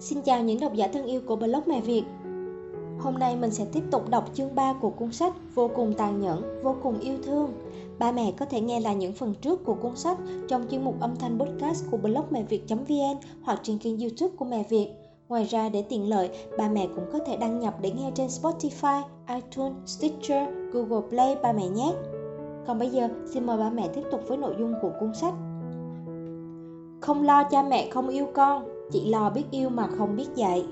Xin chào những độc giả thân yêu của Blog Mẹ Việt. Hôm nay mình sẽ tiếp tục đọc chương 3 của cuốn sách Vô cùng tàn nhẫn, vô cùng yêu thương. Ba mẹ có thể nghe lại những phần trước của cuốn sách trong chuyên mục âm thanh podcast của blogmẹviet.vn hoặc trên kênh YouTube của Mẹ Việt. Ngoài ra, để tiện lợi, ba mẹ cũng có thể đăng nhập để nghe trên Spotify, iTunes, Stitcher, Google Play ba mẹ nhé. Còn bây giờ, xin mời ba mẹ tiếp tục với nội dung của cuốn sách. Không lo cha mẹ không yêu con, chỉ lo biết yêu mà không biết dạy.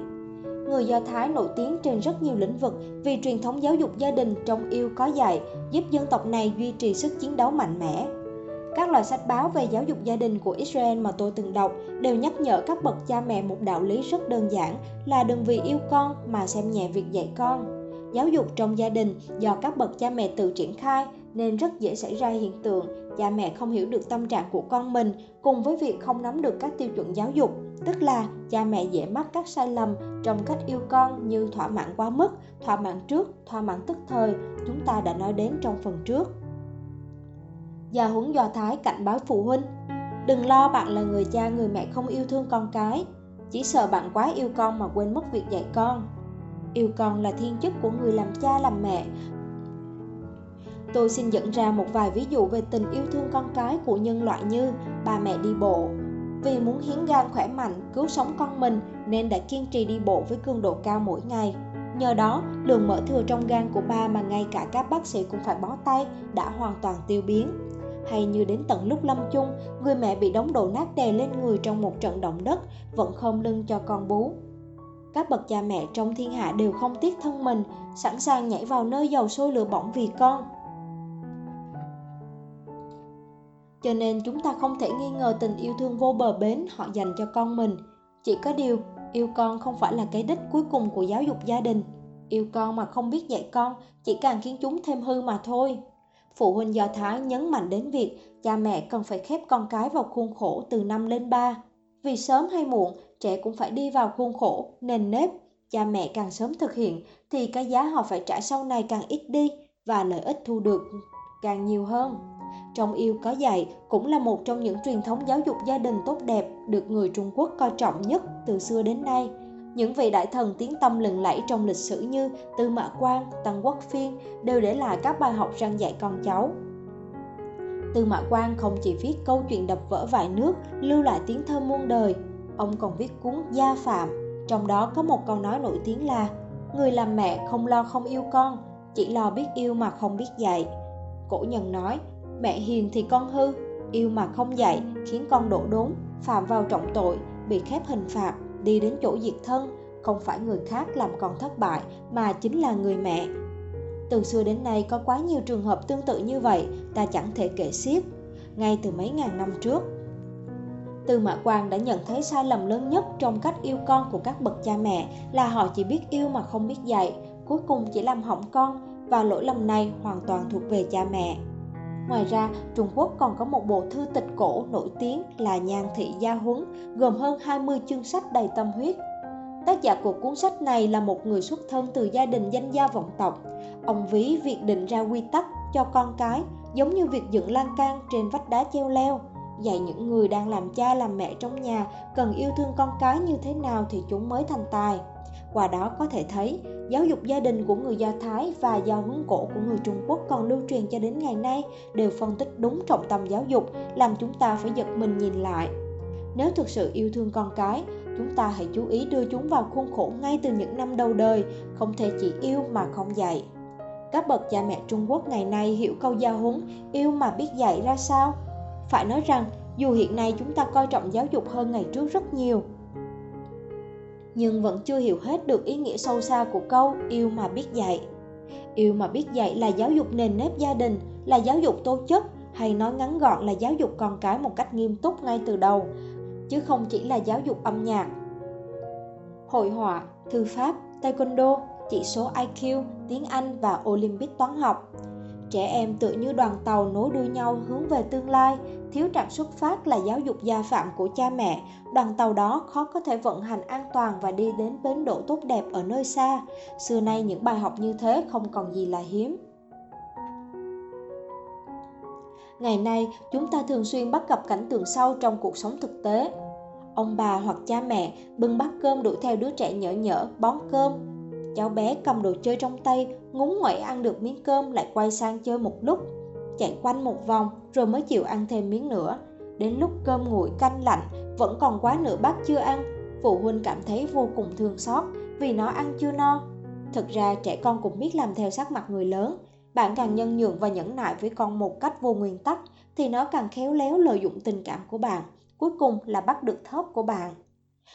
Người Do Thái nổi tiếng trên rất nhiều lĩnh vực vì truyền thống giáo dục gia đình trong yêu có dạy, giúp dân tộc này duy trì sức chiến đấu mạnh mẽ. Các loại sách báo về giáo dục gia đình của Israel mà tôi từng đọc đều nhắc nhở các bậc cha mẹ một đạo lý rất đơn giản là đừng vì yêu con mà xem nhẹ việc dạy con. Giáo dục trong gia đình do các bậc cha mẹ tự triển khai nên rất dễ xảy ra hiện tượng cha mẹ không hiểu được tâm trạng của con mình cùng với việc không nắm được các tiêu chuẩn giáo dục, tức là cha mẹ dễ mắc các sai lầm trong cách yêu con như thỏa mãn quá mức, thỏa mãn trước, thỏa mãn tức thời, chúng ta đã nói đến trong phần trước. Gia huấn Do Thái cảnh báo phụ huynh: đừng lo bạn là người cha người mẹ không yêu thương con cái, chỉ sợ bạn quá yêu con mà quên mất việc dạy con. Yêu con là thiên chức của người làm cha làm mẹ. Tôi xin dẫn ra một vài ví dụ về tình yêu thương con cái của nhân loại như bà mẹ đi bộ. Vì muốn hiến gan khỏe mạnh, cứu sống con mình nên đã kiên trì đi bộ với cường độ cao mỗi ngày. Nhờ đó, lượng mỡ thừa trong gan của bà mà ngay cả các bác sĩ cũng phải bó tay đã hoàn toàn tiêu biến. Hay như đến tận lúc lâm chung, người mẹ bị đống đổ nát đè lên người trong một trận động đất vẫn không lưng cho con bú. Các bậc cha mẹ trong thiên hạ đều không tiếc thân mình, sẵn sàng nhảy vào nơi dầu sôi lửa bỏng vì con. Cho nên chúng ta không thể nghi ngờ tình yêu thương vô bờ bến họ dành cho con mình. Chỉ có điều, yêu con không phải là cái đích cuối cùng của giáo dục gia đình. Yêu con mà không biết dạy con chỉ càng khiến chúng thêm hư mà thôi. Phụ huynh Do Thái nhấn mạnh đến việc cha mẹ cần phải khép con cái vào khuôn khổ từ 5 lên 3. Vì sớm hay muộn, trẻ cũng phải đi vào khuôn khổ, nền nếp. Cha mẹ càng sớm thực hiện thì cái giá họ phải trả sau này càng ít đi và lợi ích thu được càng nhiều hơn. Trong yêu có dạy cũng là một trong những truyền thống giáo dục gia đình tốt đẹp được người Trung Quốc coi trọng nhất từ xưa đến nay. Những vị đại thần tiếng tăm lừng lẫy trong lịch sử như Tư Mã Quang, Tăng Quốc Phiên đều để lại các bài học răn dạy con cháu. Tư Mã Quang không chỉ viết câu chuyện đập vỡ vại nước, lưu lại tiếng thơ muôn đời. Ông còn viết cuốn Gia Phạm, trong đó có một câu nói nổi tiếng là: người làm mẹ không lo không yêu con, chỉ lo biết yêu mà không biết dạy. Cổ nhân nói: mẹ hiền thì con hư, yêu mà không dạy khiến con đổ đốn, phạm vào trọng tội, bị khép hình phạt, đi đến chỗ diệt thân. Không phải người khác làm con thất bại mà chính là người mẹ. Từ xưa đến nay có quá nhiều trường hợp tương tự như vậy, ta chẳng thể kể xiết. Ngay từ mấy ngàn năm trước, Tư Mã Quang đã nhận thấy sai lầm lớn nhất trong cách yêu con của các bậc cha mẹ là họ chỉ biết yêu mà không biết dạy, cuối cùng chỉ làm hỏng con, và lỗi lầm này hoàn toàn thuộc về cha mẹ. Ngoài ra, Trung Quốc còn có một bộ thư tịch cổ nổi tiếng là Nhan Thị Gia Huấn, gồm hơn 20 chương sách đầy tâm huyết. Tác giả của cuốn sách này là một người xuất thân từ gia đình danh gia vọng tộc. Ông ví việc định ra quy tắc cho con cái giống như việc dựng lan can trên vách đá treo leo. Dạy những người đang làm cha làm mẹ trong nhà cần yêu thương con cái như thế nào thì chúng mới thành tài. Qua đó có thể thấy, giáo dục gia đình của người Do Thái và giáo huấn cổ của người Trung Quốc còn lưu truyền cho đến ngày nay đều phân tích đúng trọng tâm giáo dục, làm chúng ta phải giật mình nhìn lại. Nếu thực sự yêu thương con cái, chúng ta hãy chú ý đưa chúng vào khuôn khổ ngay từ những năm đầu đời, không thể chỉ yêu mà không dạy. Các bậc cha mẹ Trung Quốc ngày nay hiểu câu giáo huấn yêu mà biết dạy ra sao? Phải nói rằng, dù hiện nay chúng ta coi trọng giáo dục hơn ngày trước rất nhiều, nhưng vẫn chưa hiểu hết được ý nghĩa sâu xa của câu yêu mà biết dạy. Yêu mà biết dạy là giáo dục nền nếp gia đình, là giáo dục tố chất, hay nói ngắn gọn là giáo dục con cái một cách nghiêm túc ngay từ đầu, chứ không chỉ là giáo dục âm nhạc, hội họa, thư pháp, taekwondo, chỉ số IQ, tiếng Anh và Olympic toán học. Trẻ em tựa như đoàn tàu nối đuôi nhau hướng về tương lai, thiếu trạm xuất phát là giáo dục gia phạm của cha mẹ. Đoàn tàu đó khó có thể vận hành an toàn và đi đến bến đỗ tốt đẹp ở nơi xa. Xưa nay những bài học như thế không còn gì là hiếm. Ngày nay, chúng ta thường xuyên bắt gặp cảnh tượng sau trong cuộc sống thực tế. ông bà hoặc cha mẹ bưng bát cơm đuổi theo đứa trẻ nhỡ nhỡ bón cơm. Cháu bé cầm đồ chơi trong tay, ngúng ngoẩy ăn được miếng cơm lại quay sang chơi một lúc, chạy quanh một vòng rồi mới chịu ăn thêm miếng nữa. Đến lúc cơm nguội canh lạnh vẫn còn quá nửa bát chưa ăn, phụ huynh cảm thấy vô cùng thương xót vì nó ăn chưa no. Thực ra trẻ con cũng biết làm theo sắc mặt người lớn, bạn càng nhân nhượng và nhẫn nại với con một cách vô nguyên tắc thì nó càng khéo léo lợi dụng tình cảm của bạn, cuối cùng là bắt được thóp của bạn.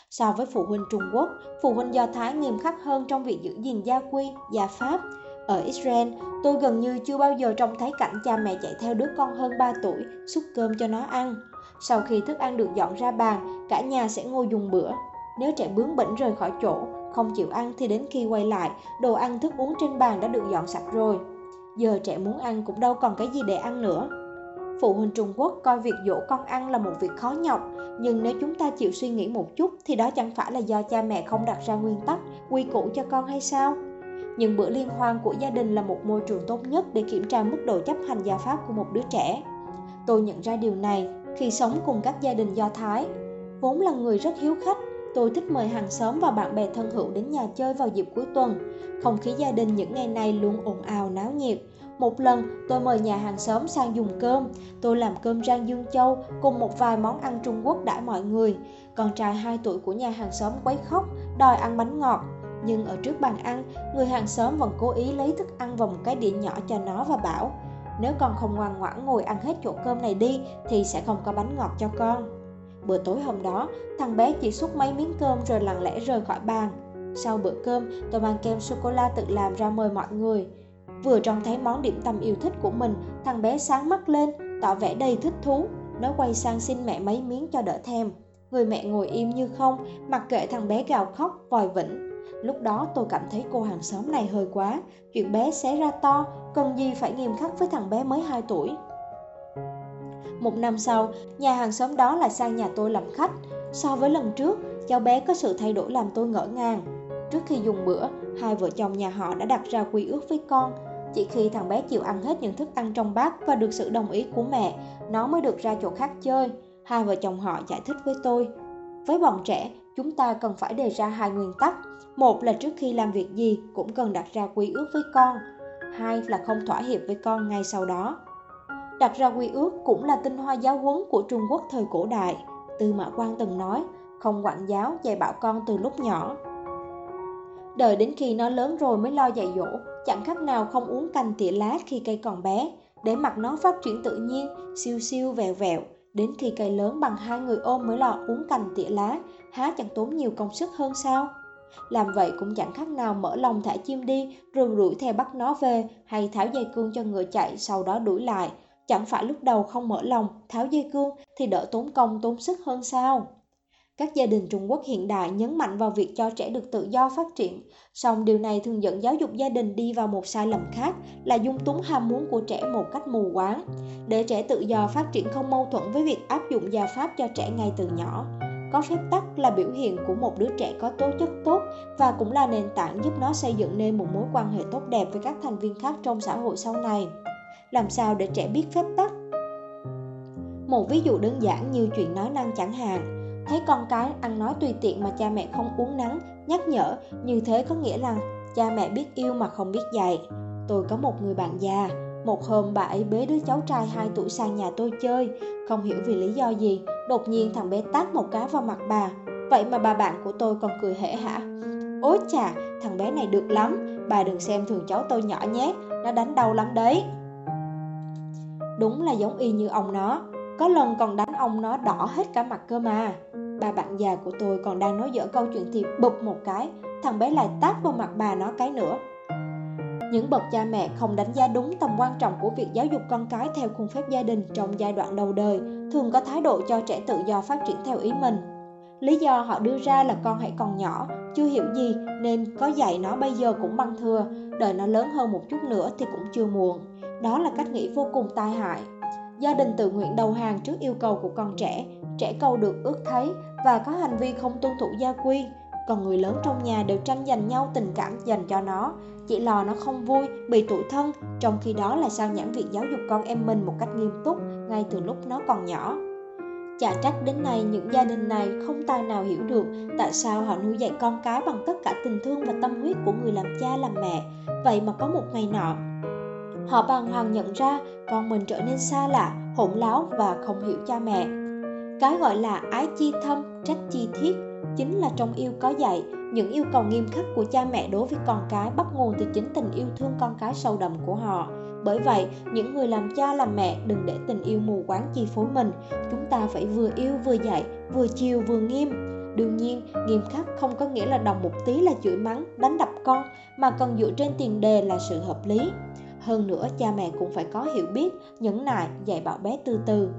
So với phụ huynh Trung Quốc, phụ huynh Do Thái nghiêm khắc hơn trong việc giữ gìn gia quy, gia pháp. Ở Israel, tôi gần như chưa bao giờ trông thấy cảnh cha mẹ chạy theo đứa con hơn 3 tuổi xúc cơm cho nó ăn. Sau khi thức ăn được dọn ra bàn, cả nhà sẽ ngồi dùng bữa. Nếu trẻ bướng bỉnh rời khỏi chỗ, không chịu ăn thì đến khi quay lại, đồ ăn thức uống trên bàn đã được dọn sạch rồi. Giờ trẻ muốn ăn cũng đâu còn cái gì để ăn nữa. Phụ huynh Trung Quốc coi việc dỗ con ăn là một việc khó nhọc, nhưng nếu chúng ta chịu suy nghĩ một chút thì đó chẳng phải là do cha mẹ không đặt ra nguyên tắc, quy củ cho con hay sao? Những bữa liên hoan của gia đình là một môi trường tốt nhất để kiểm tra mức độ chấp hành gia pháp của một đứa trẻ. Tôi nhận ra điều này khi sống cùng các gia đình Do Thái. Vốn là người rất hiếu khách, tôi thích mời hàng xóm và bạn bè thân hữu đến nhà chơi vào dịp cuối tuần. Không khí gia đình những ngày này luôn ồn ào náo nhiệt. Một lần, tôi mời nhà hàng xóm sang dùng cơm. Tôi làm cơm rang Dương Châu cùng một vài món ăn Trung Quốc đãi mọi người. Con trai 2 tuổi của nhà hàng xóm quấy khóc, đòi ăn bánh ngọt. Nhưng ở trước bàn ăn, người hàng xóm vẫn cố ý lấy thức ăn vào một cái đĩa nhỏ cho nó và bảo: nếu con không ngoan ngoãn ngồi ăn hết chỗ cơm này đi thì sẽ không có bánh ngọt cho con. Bữa tối hôm đó, thằng bé chỉ xúc mấy miếng cơm rồi lặng lẽ rời khỏi bàn. Sau bữa cơm, tôi mang kem sô-cô-la tự làm ra mời mọi người. Vừa trông thấy món điểm tâm yêu thích của mình, thằng bé sáng mắt lên, tỏ vẻ đầy thích thú. Nó quay sang xin mẹ mấy miếng cho đỡ thèm. Người mẹ ngồi im như không, mặc kệ thằng bé gào khóc, vòi vĩnh. Lúc đó tôi cảm thấy cô hàng xóm này hơi quá, chuyện bé xé ra to, cần gì phải nghiêm khắc với thằng bé mới 2 tuổi. Một năm sau, nhà hàng xóm đó lại sang nhà tôi làm khách. So với lần trước, cháu bé có sự thay đổi làm tôi ngỡ ngàng. Trước khi dùng bữa, hai vợ chồng nhà họ đã đặt ra quy ước với con. Chỉ khi thằng bé chịu ăn hết những thức ăn trong bát và được sự đồng ý của mẹ, nó mới được ra chỗ khác chơi. Hai vợ chồng họ giải thích với tôi. Với bọn trẻ, chúng ta cần phải đề ra 2 nguyên tắc. Một là trước khi làm việc gì cũng cần đặt ra quy ước với con. 2 là không thỏa hiệp với con ngay sau đó. Đặt ra quy ước cũng là tinh hoa giáo huấn của Trung Quốc thời cổ đại. Tư Mã Quang từng nói, không quản giáo dạy bảo con từ lúc nhỏ. Đợi đến khi nó lớn rồi mới lo dạy dỗ, chẳng khác nào không uống canh tỉa lá khi cây còn bé, để mặc nó phát triển tự nhiên, siêu siêu vẹo vẹo. Đến khi cây lớn bằng 2 người ôm mới lo uống cành tỉa lá, há chẳng tốn nhiều công sức hơn sao? Làm vậy cũng chẳng khác nào mở lồng thả chim đi, rồi đuổi theo bắt nó về, hay tháo dây cương cho ngựa chạy, sau đó đuổi lại. Chẳng phải lúc đầu không mở lồng, tháo dây cương thì đỡ tốn công tốn sức hơn sao? Các gia đình Trung Quốc hiện đại nhấn mạnh vào việc cho trẻ được tự do phát triển, song điều này thường dẫn giáo dục gia đình đi vào một sai lầm khác là dung túng ham muốn của trẻ một cách mù quáng. Để trẻ tự do phát triển không mâu thuẫn với việc áp dụng gia pháp cho trẻ ngay từ nhỏ. Có phép tắc là biểu hiện của một đứa trẻ có tố chất tốt và cũng là nền tảng giúp nó xây dựng nên một mối quan hệ tốt đẹp với các thành viên khác trong xã hội sau này. Làm sao để trẻ biết phép tắc? Một ví dụ đơn giản như chuyện nói năng chẳng hạn. Thấy con cái ăn nói tùy tiện mà cha mẹ không uốn nắn, nhắc nhở, như thế có nghĩa là cha mẹ biết yêu mà không biết dạy. Tôi có một người bạn già, một hôm bà ấy bế đứa cháu trai 2 tuổi sang nhà tôi chơi. Không hiểu vì lý do gì, đột nhiên thằng bé tát một cái vào mặt bà. Vậy mà bà bạn của tôi còn cười hễ hả. Ối chà, thằng bé này được lắm, bà đừng xem thường cháu tôi nhỏ nhé, nó đánh đau lắm đấy. Đúng là giống y như ông nó, có lần còn đánh ông nó đỏ hết cả mặt cơ mà. Bà bạn già của tôi còn đang nói dở câu chuyện thì bụp một cái, thằng bé lại tát vào mặt bà nó cái nữa. Những bậc cha mẹ không đánh giá đúng tầm quan trọng của việc giáo dục con cái theo khuôn phép gia đình trong giai đoạn đầu đời, thường có thái độ cho trẻ tự do phát triển theo ý mình. Lý do họ đưa ra là con hãy còn nhỏ, chưa hiểu gì nên có dạy nó bây giờ cũng bằng thừa, đợi nó lớn hơn một chút nữa thì cũng chưa muộn. Đó là cách nghĩ vô cùng tai hại. Gia đình tự nguyện đầu hàng trước yêu cầu của con trẻ, trẻ cầu được ước thấy và có hành vi không tuân thủ gia quy. Còn người lớn trong nhà đều tranh giành nhau tình cảm dành cho nó, chỉ lo nó không vui, bị tủi thân, trong khi đó là sao nhãng việc giáo dục con em mình một cách nghiêm túc ngay từ lúc nó còn nhỏ. Chả trách đến nay những gia đình này không tài nào hiểu được tại sao họ nuôi dạy con cái bằng tất cả tình thương và tâm huyết của người làm cha làm mẹ. Vậy mà có một ngày nọ, họ bàng hoàng nhận ra con mình trở nên xa lạ, hỗn láo và không hiểu cha mẹ. Cái gọi là ái chi thâm, trách chi thiết chính là trong yêu có dạy, những yêu cầu nghiêm khắc của cha mẹ đối với con cái bắt nguồn từ chính tình yêu thương con cái sâu đậm của họ. Bởi vậy, những người làm cha làm mẹ đừng để tình yêu mù quáng chi phối mình. Chúng ta phải vừa yêu vừa dạy, vừa chiều vừa nghiêm. Đương nhiên, nghiêm khắc không có nghĩa là đồng một tí là chửi mắng, đánh đập con, mà cần dựa trên tiền đề là sự hợp lý. Hơn nữa, cha mẹ cũng phải có hiểu biết, nhẫn nại, dạy bảo bé từ từ.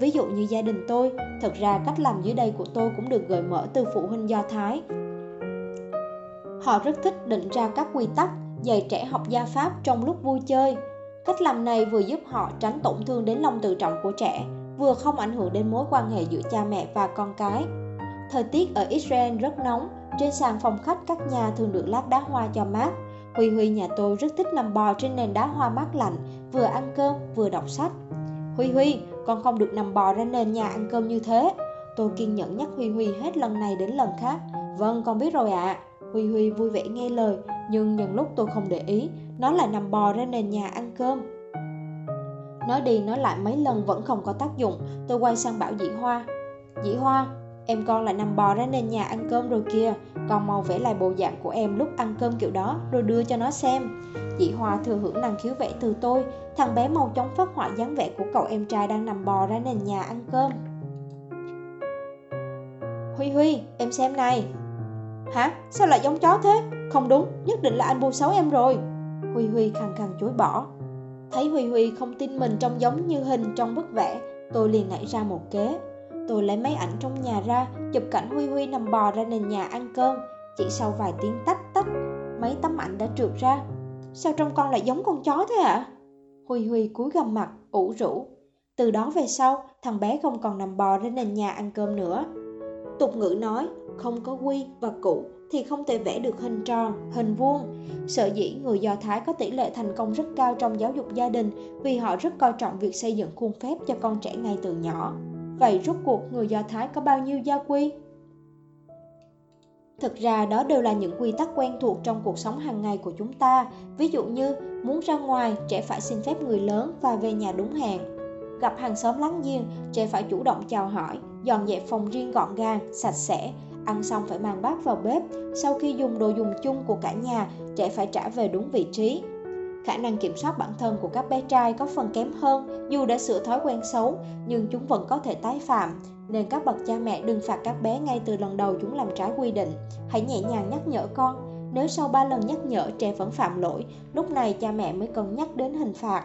Ví dụ như gia đình tôi, thật ra cách làm dưới đây của tôi cũng được gợi mở từ phụ huynh Do Thái. Họ rất thích định ra các quy tắc, dạy trẻ học gia pháp trong lúc vui chơi. Cách làm này vừa giúp họ tránh tổn thương đến lòng tự trọng của trẻ, vừa không ảnh hưởng đến mối quan hệ giữa cha mẹ và con cái. Thời tiết ở Israel rất nóng, trên sàn phòng khách các nhà thường được lát đá hoa cho mát. Huy nhà tôi rất thích nằm bò trên nền đá hoa mát lạnh, vừa ăn cơm vừa đọc sách. Huy, con không được nằm bò ra nền nhà ăn cơm như thế. Tôi kiên nhẫn nhắc Huy hết lần này đến lần khác. Vâng, con biết rồi ạ. Huy vui vẻ nghe lời, nhưng nhân lúc tôi không để ý, nó lại nằm bò ra nền nhà ăn cơm. Nói đi nói lại mấy lần vẫn không có tác dụng. Tôi quay sang bảo Dĩ Hoa: Dĩ Hoa, em con lại nằm bò ra nền nhà ăn cơm rồi kìa. Con mau vẽ lại bộ dạng của em lúc ăn cơm kiểu đó rồi đưa cho nó xem. Dĩ Hoa thừa hưởng năng khiếu vẽ từ tôi. Thằng bé mau chóng phát họa dáng vẻ của cậu em trai đang nằm bò ra nền nhà ăn cơm. Huy, em xem này. Hả? Sao lại giống chó thế? Không đúng, nhất định là anh bu xấu em rồi. Huy khăng khăng chối bỏ. Thấy Huy không tin mình trông giống như hình trong bức vẽ, tôi liền nảy ra một kế. Tôi lấy máy ảnh trong nhà ra, chụp cảnh Huy nằm bò ra nền nhà ăn cơm. Chỉ sau vài tiếng tách tách, mấy tấm ảnh đã trượt ra. Sao trông con lại giống con chó thế ạ? Huy cúi gằm mặt, ủ rũ. Từ đó về sau, thằng bé không còn nằm bò ra nền nhà ăn cơm nữa. Tục ngữ nói, không có quy và cụ thì không thể vẽ được hình tròn, hình vuông. Sở dĩ người Do Thái có tỷ lệ thành công rất cao trong giáo dục gia đình vì họ rất coi trọng việc xây dựng khuôn phép cho con trẻ ngay từ nhỏ. Vậy rốt cuộc người Do Thái có bao nhiêu gia quy? Thực ra đó đều là những quy tắc quen thuộc trong cuộc sống hàng ngày của chúng ta. Ví dụ như muốn ra ngoài, trẻ phải xin phép người lớn và về nhà đúng hẹn. Gặp hàng xóm láng giềng, trẻ phải chủ động chào hỏi, dọn dẹp phòng riêng gọn gàng, sạch sẽ. Ăn xong phải mang bát vào bếp, sau khi dùng đồ dùng chung của cả nhà, trẻ phải trả về đúng vị trí. Khả năng kiểm soát bản thân của các bé trai có phần kém hơn, dù đã sửa thói quen xấu, nhưng chúng vẫn có thể tái phạm. Nên các bậc cha mẹ đừng phạt các bé ngay từ lần đầu chúng làm trái quy định. Hãy nhẹ nhàng nhắc nhở con. Nếu sau 3 lần nhắc nhở trẻ vẫn phạm lỗi, lúc này cha mẹ mới cần nhắc đến hình phạt.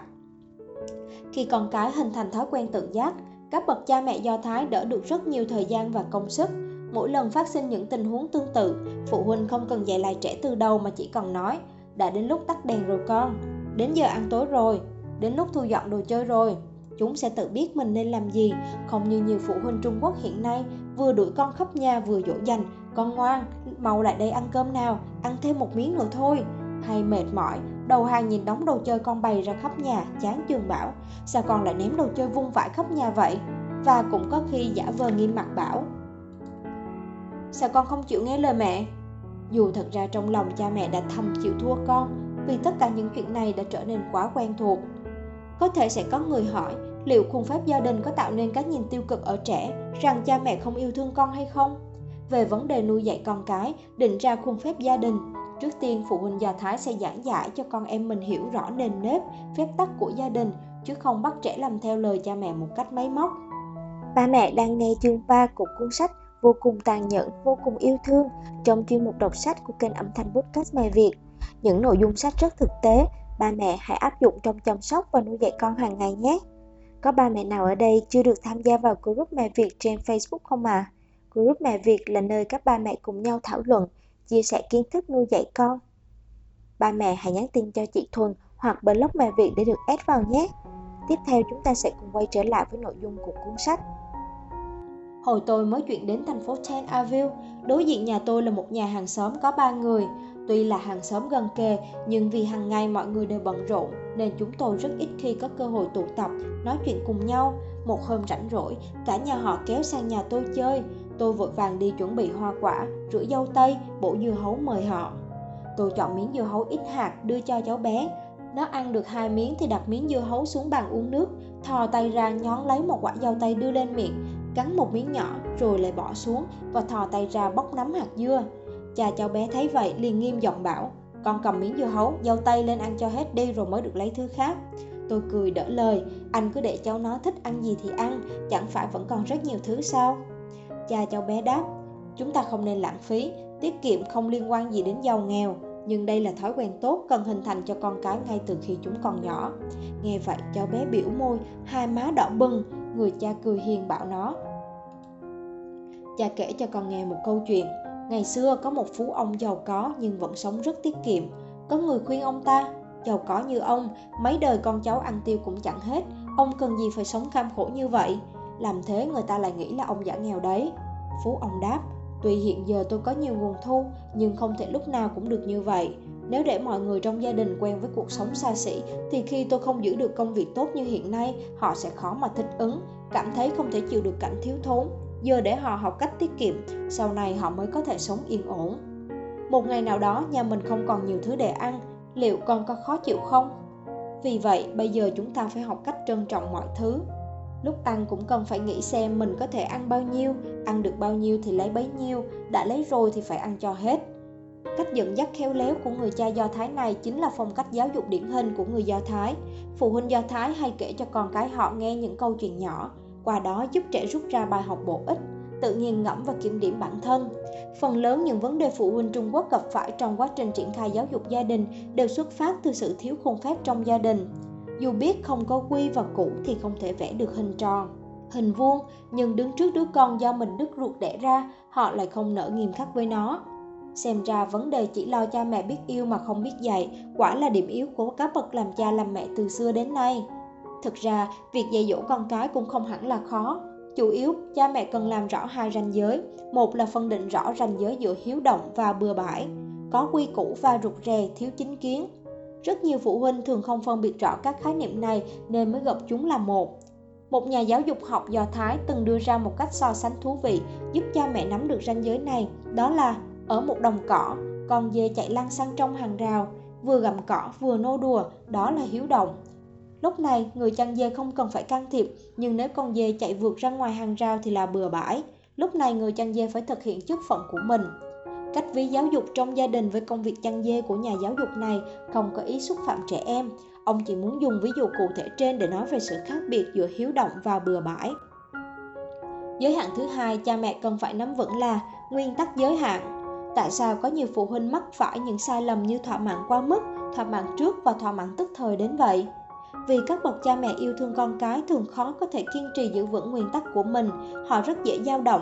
Khi con cái hình thành thói quen tự giác, các bậc cha mẹ Do Thái đỡ được rất nhiều thời gian và công sức. Mỗi lần phát sinh những tình huống tương tự, phụ huynh không cần dạy lại trẻ từ đầu mà chỉ cần nói: đã đến lúc tắt đèn rồi con, đến giờ ăn tối rồi, đến lúc thu dọn đồ chơi rồi. Chúng sẽ tự biết mình nên làm gì, không như nhiều phụ huynh Trung Quốc hiện nay, vừa đuổi con khắp nhà vừa dỗ dành: con ngoan, mau lại đây ăn cơm nào, ăn thêm một miếng nữa thôi. Hay mệt mỏi, đầu hàng nhìn đống đồ chơi con bày ra khắp nhà, chán chường bảo: sao con lại ném đồ chơi vung vãi khắp nhà vậy? Và cũng có khi giả vờ nghiêm mặt bảo: sao con không chịu nghe lời mẹ? Dù thật ra trong lòng cha mẹ đã thầm chịu thua con, vì tất cả những chuyện này đã trở nên quá quen thuộc. Có thể sẽ có người hỏi, liệu khuôn phép gia đình có tạo nên cái nhìn tiêu cực ở trẻ, rằng cha mẹ không yêu thương con hay không? Về vấn đề nuôi dạy con cái, định ra khuôn phép gia đình, trước tiên phụ huynh Do Thái sẽ giảng giải cho con em mình hiểu rõ nền nếp, phép tắc của gia đình, chứ không bắt trẻ làm theo lời cha mẹ một cách máy móc. Ba mẹ đang nghe chương 3 của cuốn sách Vô cùng tàn nhẫn, vô cùng yêu thương trong chuyên mục đọc sách của kênh âm thanh Bookcast Mẹ Việt. Những nội dung sách rất thực tế, ba mẹ hãy áp dụng trong chăm sóc và nuôi dạy con hàng ngày nhé. Có ba mẹ nào ở đây chưa được tham gia vào group Mẹ Việt trên Facebook không ạ? Group Mẹ Việt là nơi các ba mẹ cùng nhau thảo luận, chia sẻ kiến thức nuôi dạy con. Ba mẹ hãy nhắn tin cho chị Thuần hoặc blog Mẹ Việt để được add vào nhé. Tiếp theo chúng ta sẽ cùng quay trở lại với nội dung của cuốn sách. Hồi tôi mới chuyển đến thành phố Ten Avil, đối diện nhà tôi là một nhà hàng xóm có 3 người. Tuy là hàng xóm gần kề, nhưng vì hàng ngày mọi người đều bận rộn, nên chúng tôi rất ít khi có cơ hội tụ tập, nói chuyện cùng nhau. Một hôm rảnh rỗi, cả nhà họ kéo sang nhà tôi chơi. Tôi vội vàng đi chuẩn bị hoa quả, rửa dâu tây, bổ dưa hấu mời họ. Tôi chọn miếng dưa hấu ít hạt đưa cho cháu bé. Nó ăn được 2 miếng thì đặt miếng dưa hấu xuống bàn uống nước, thò tay ra nhón lấy một quả dâu tây đưa lên miệng, cắn một miếng nhỏ rồi lại bỏ xuống và thò tay ra bóc nắm hạt dưa. Cha cháu bé thấy vậy liền nghiêm giọng bảo: "Con cầm miếng dưa hấu, dâu tây lên ăn cho hết đi rồi mới được lấy thứ khác." Tôi cười đỡ lời: "Anh cứ để cháu nó thích ăn gì thì ăn, chẳng phải vẫn còn rất nhiều thứ sao?" Cha cháu bé đáp: "Chúng ta không nên lãng phí, tiết kiệm không liên quan gì đến giàu nghèo. Nhưng đây là thói quen tốt cần hình thành cho con cái ngay từ khi chúng còn nhỏ." Nghe vậy cháu bé biểu môi, hai má đỏ bừng, người cha cười hiền bảo nó: "Cha kể cho con nghe một câu chuyện. Ngày xưa có một phú ông giàu có nhưng vẫn sống rất tiết kiệm. Có người khuyên ông ta: giàu có như ông, mấy đời con cháu ăn tiêu cũng chẳng hết, ông cần gì phải sống kham khổ như vậy. Làm thế người ta lại nghĩ là ông giả nghèo đấy." Phú ông đáp: "Tuy hiện giờ tôi có nhiều nguồn thu, nhưng không thể lúc nào cũng được như vậy. Nếu để mọi người trong gia đình quen với cuộc sống xa xỉ, thì khi tôi không giữ được công việc tốt như hiện nay, họ sẽ khó mà thích ứng, cảm thấy không thể chịu được cảnh thiếu thốn. Giờ để họ học cách tiết kiệm, sau này họ mới có thể sống yên ổn. Một ngày nào đó nhà mình không còn nhiều thứ để ăn, liệu con có khó chịu không? Vì vậy, bây giờ chúng ta phải học cách trân trọng mọi thứ. Lúc ăn cũng cần phải nghĩ xem mình có thể ăn bao nhiêu, ăn được bao nhiêu thì lấy bấy nhiêu, đã lấy rồi thì phải ăn cho hết." Cách dẫn dắt khéo léo của người cha Do Thái này chính là phong cách giáo dục điển hình của người Do Thái. Phụ huynh Do Thái hay kể cho con cái họ nghe những câu chuyện nhỏ, qua đó giúp trẻ rút ra bài học bổ ích, tự nghiền ngẫm và kiểm điểm bản thân. Phần lớn những vấn đề phụ huynh Trung Quốc gặp phải trong quá trình triển khai giáo dục gia đình đều xuất phát từ sự thiếu khôn khéo trong gia đình. Dù biết không có quy và củ thì không thể vẽ được hình tròn, hình vuông, nhưng đứng trước đứa con do mình đứt ruột đẻ ra, họ lại không nỡ nghiêm khắc với nó. Xem ra vấn đề chỉ lo cha mẹ biết yêu mà không biết dạy, quả là điểm yếu của các bậc làm cha làm mẹ từ xưa đến nay. Thực ra, việc dạy dỗ con cái cũng không hẳn là khó. Chủ yếu, cha mẹ cần làm rõ 2 ranh giới. Một là phân định rõ ranh giới giữa hiếu động và bừa bãi, có quy củ và rụt rè, thiếu chính kiến. Rất nhiều phụ huynh thường không phân biệt rõ các khái niệm này nên mới gộp chúng là một. Một nhà giáo dục học Do Thái từng đưa ra một cách so sánh thú vị giúp cha mẹ nắm được ranh giới này. Đó là: ở một đồng cỏ, con dê chạy lăn sang trong hàng rào, vừa gặm cỏ vừa nô đùa, đó là hiếu động. Lúc này người chăn dê không cần phải can thiệp, nhưng nếu con dê chạy vượt ra ngoài hàng rào thì là bừa bãi. Lúc này người chăn dê phải thực hiện chức phận của mình. Cách ví giáo dục trong gia đình với công việc chăn dê của nhà giáo dục này không có ý xúc phạm trẻ em. Ông chỉ muốn dùng ví dụ cụ thể trên để nói về sự khác biệt giữa hiếu động và bừa bãi. Giới hạn thứ hai cha mẹ cần phải nắm vững là nguyên tắc giới hạn. Tại sao có nhiều phụ huynh mắc phải những sai lầm như thỏa mãn quá mức, thỏa mãn trước và thỏa mãn tức thời đến vậy? Vì các bậc cha mẹ yêu thương con cái thường khó có thể kiên trì giữ vững nguyên tắc của mình, họ rất dễ dao động.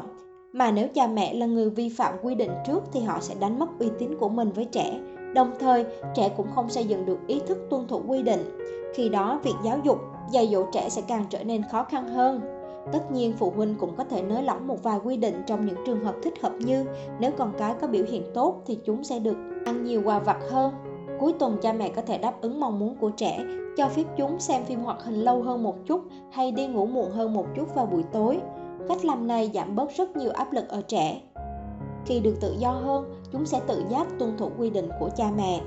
Mà nếu cha mẹ là người vi phạm quy định trước thì họ sẽ đánh mất uy tín của mình với trẻ. Đồng thời, trẻ cũng không xây dựng được ý thức tuân thủ quy định. Khi đó, việc giáo dục, dạy dỗ trẻ sẽ càng trở nên khó khăn hơn. Tất nhiên, phụ huynh cũng có thể nới lỏng một vài quy định trong những trường hợp thích hợp như nếu con cái có biểu hiện tốt thì chúng sẽ được ăn nhiều quà vặt hơn. Cuối tuần, cha mẹ có thể đáp ứng mong muốn của trẻ, cho phép chúng xem phim hoạt hình lâu hơn một chút hay đi ngủ muộn hơn một chút vào buổi tối. Cách làm này giảm bớt rất nhiều áp lực ở trẻ. Khi được tự do hơn, chúng sẽ tự giác tuân thủ quy định của cha mẹ.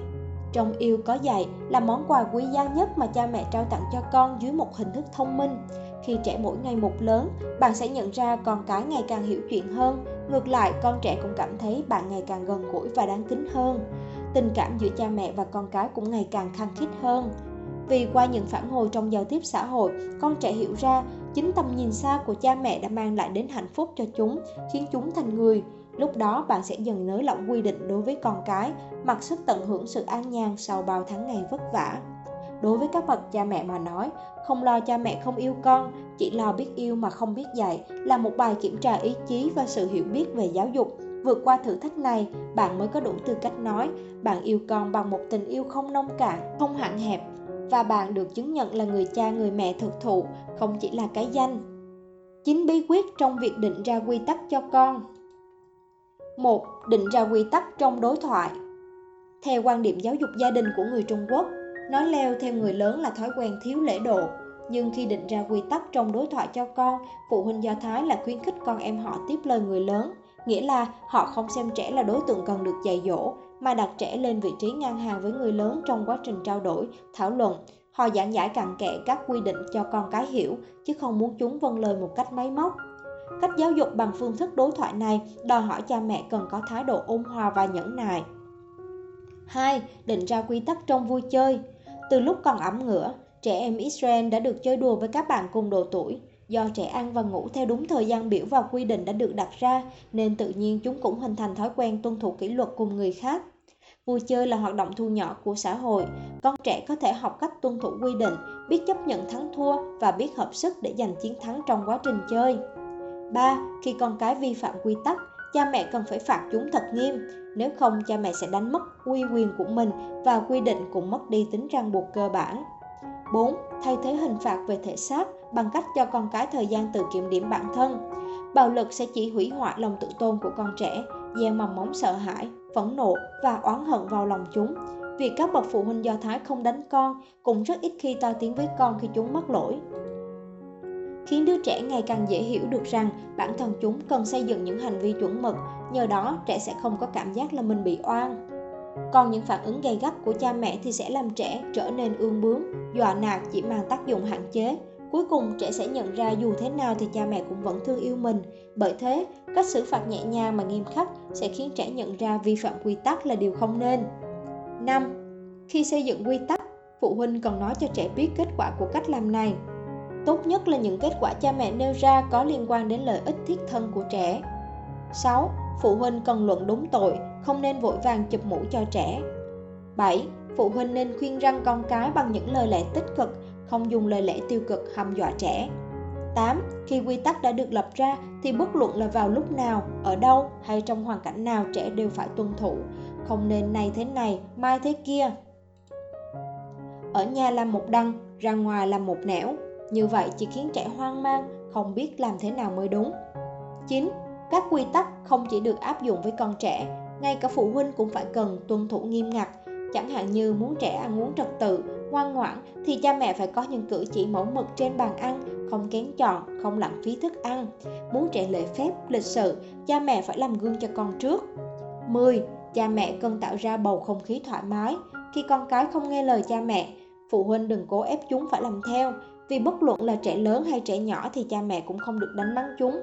Trong Yêu có dạy là món quà quý giá nhất mà cha mẹ trao tặng cho con dưới một hình thức thông minh. Khi trẻ mỗi ngày một lớn, bạn sẽ nhận ra con cái ngày càng hiểu chuyện hơn. Ngược lại, con trẻ cũng cảm thấy bạn ngày càng gần gũi và đáng kính hơn. Tình cảm giữa cha mẹ và con cái cũng ngày càng khăng khít hơn. Vì qua những phản hồi trong giao tiếp xã hội, con trẻ hiểu ra chính tầm nhìn xa của cha mẹ đã mang lại đến hạnh phúc cho chúng, khiến chúng thành người. Lúc đó bạn sẽ dần nới lỏng quy định đối với con cái, mặc sức tận hưởng sự an nhàn sau bao tháng ngày vất vả. Đối với các bậc cha mẹ mà nói, không lo cha mẹ không yêu con, chỉ lo biết yêu mà không biết dạy là một bài kiểm tra ý chí và sự hiểu biết về giáo dục. Vượt qua thử thách này, bạn mới có đủ tư cách nói, bạn yêu con bằng một tình yêu không nông cạn, không hạn hẹp, và bạn được chứng nhận là người cha người mẹ thực thụ, không chỉ là cái danh. 9 bí quyết trong việc định ra quy tắc cho con. 1. Định ra quy tắc trong đối thoại. Theo quan điểm giáo dục gia đình của người Trung Quốc, Nó leo theo người lớn là thói quen thiếu lễ độ, nhưng khi định ra quy tắc trong đối thoại cho con, phụ huynh Do Thái là khuyến khích con em họ tiếp lời người lớn, nghĩa là họ không xem trẻ là đối tượng cần được dạy dỗ, mà đặt trẻ lên vị trí ngang hàng với người lớn trong quá trình trao đổi, thảo luận. Họ giảng giải cặn kẽ các quy định cho con cái hiểu, chứ không muốn chúng vâng lời một cách máy móc. Cách giáo dục bằng phương thức đối thoại này đòi hỏi cha mẹ cần có thái độ ôn hòa và nhẫn nại. 2. Định ra quy tắc trong vui chơi. Từ lúc còn ẵm ngửa, trẻ em Israel đã được chơi đùa với các bạn cùng độ tuổi. Do trẻ ăn và ngủ theo đúng thời gian biểu và quy định đã được đặt ra, nên tự nhiên chúng cũng hình thành thói quen tuân thủ kỷ luật cùng người khác. Vui chơi là hoạt động thu nhỏ của xã hội. Con trẻ có thể học cách tuân thủ quy định, biết chấp nhận thắng thua và biết hợp sức để giành chiến thắng trong quá trình chơi. 3. Khi con cái vi phạm quy tắc, cha mẹ cần phải phạt chúng thật nghiêm. Nếu không, cha mẹ sẽ đánh mất uy quyền của mình và quy định cũng mất đi tính ràng buộc cơ bản. 4. Thay thế hình phạt về thể xác bằng cách cho con cái thời gian tự kiểm điểm bản thân. Bạo lực sẽ chỉ hủy hoại lòng tự tôn của con trẻ, gieo mầm móng sợ hãi, phẫn nộ và oán hận vào lòng chúng. Việc các bậc phụ huynh Do Thái không đánh con cũng rất ít khi to tiếng với con khi chúng mắc lỗi, khiến đứa trẻ ngày càng dễ hiểu được rằng bản thân chúng cần xây dựng những hành vi chuẩn mực, nhờ đó trẻ sẽ không có cảm giác là mình bị oan. Còn những phản ứng gay gắt của cha mẹ thì sẽ làm trẻ trở nên ương bướng, dọa nạt chỉ mang tác dụng hạn chế. Cuối cùng trẻ sẽ nhận ra dù thế nào thì cha mẹ cũng vẫn thương yêu mình. Bởi thế, cách xử phạt nhẹ nhàng mà nghiêm khắc sẽ khiến trẻ nhận ra vi phạm quy tắc là điều không nên. 5. Khi xây dựng quy tắc, phụ huynh cần nói cho trẻ biết kết quả của cách làm này. Tốt nhất là những kết quả cha mẹ nêu ra có liên quan đến lợi ích thiết thân của trẻ. 6. Phụ huynh cần luận đúng tội, không nên vội vàng chụp mũ cho trẻ. 7. Phụ huynh nên khuyên răn con cái bằng những lời lẽ tích cực, không dùng lời lẽ tiêu cực hăm dọa trẻ. 8. Khi quy tắc đã được lập ra thì bất luận là vào lúc nào, ở đâu hay trong hoàn cảnh nào trẻ đều phải tuân thủ, không nên nay thế này, mai thế kia. Ở nhà làm một đằng, ra ngoài làm một nẻo. Như vậy chỉ khiến trẻ hoang mang, không biết làm thế nào mới đúng. 9. Các quy tắc không chỉ được áp dụng với con trẻ, ngay cả phụ huynh cũng phải cần tuân thủ nghiêm ngặt. Chẳng hạn như muốn trẻ ăn uống trật tự, ngoan ngoãn thì cha mẹ phải có những cử chỉ mẫu mực trên bàn ăn, không kén chọn, không lãng phí thức ăn. Muốn trẻ lễ phép, lịch sự, cha mẹ phải làm gương cho con trước. 10. Cha mẹ cần tạo ra bầu không khí thoải mái. Khi con cái không nghe lời cha mẹ, phụ huynh đừng cố ép chúng phải làm theo. Vì bất luận là trẻ lớn hay trẻ nhỏ thì cha mẹ cũng không được đánh mắng chúng.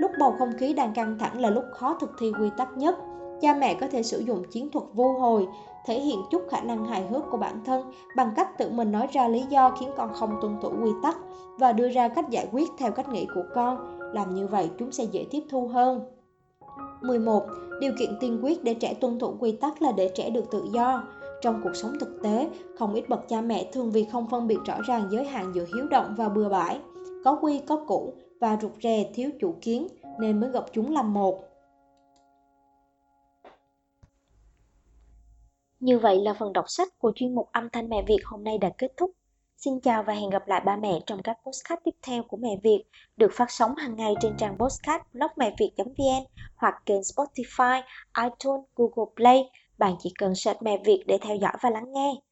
Lúc bầu không khí đang căng thẳng là lúc khó thực thi quy tắc nhất. Cha mẹ có thể sử dụng chiến thuật vô hồi, thể hiện chút khả năng hài hước của bản thân bằng cách tự mình nói ra lý do khiến con không tuân thủ quy tắc và đưa ra cách giải quyết theo cách nghĩ của con. Làm như vậy chúng sẽ dễ tiếp thu hơn. 11. Điều kiện tiên quyết để trẻ tuân thủ quy tắc là để trẻ được tự do. Trong cuộc sống thực tế, không ít bậc cha mẹ thường vì không phân biệt rõ ràng giới hạn giữa hiếu động và bừa bãi, có quy có củ và rụt rè thiếu chủ kiến nên mới gặp chúng làm một. Như vậy là phần đọc sách của chuyên mục âm thanh Mẹ Việt hôm nay đã kết thúc. Xin chào và hẹn gặp lại ba mẹ trong các podcast tiếp theo của Mẹ Việt được phát sóng hàng ngày trên trang podcast blogmẹviet.vn hoặc kênh Spotify, iTunes, Google Play. Bạn chỉ cần search Mẹ Việt để theo dõi và lắng nghe.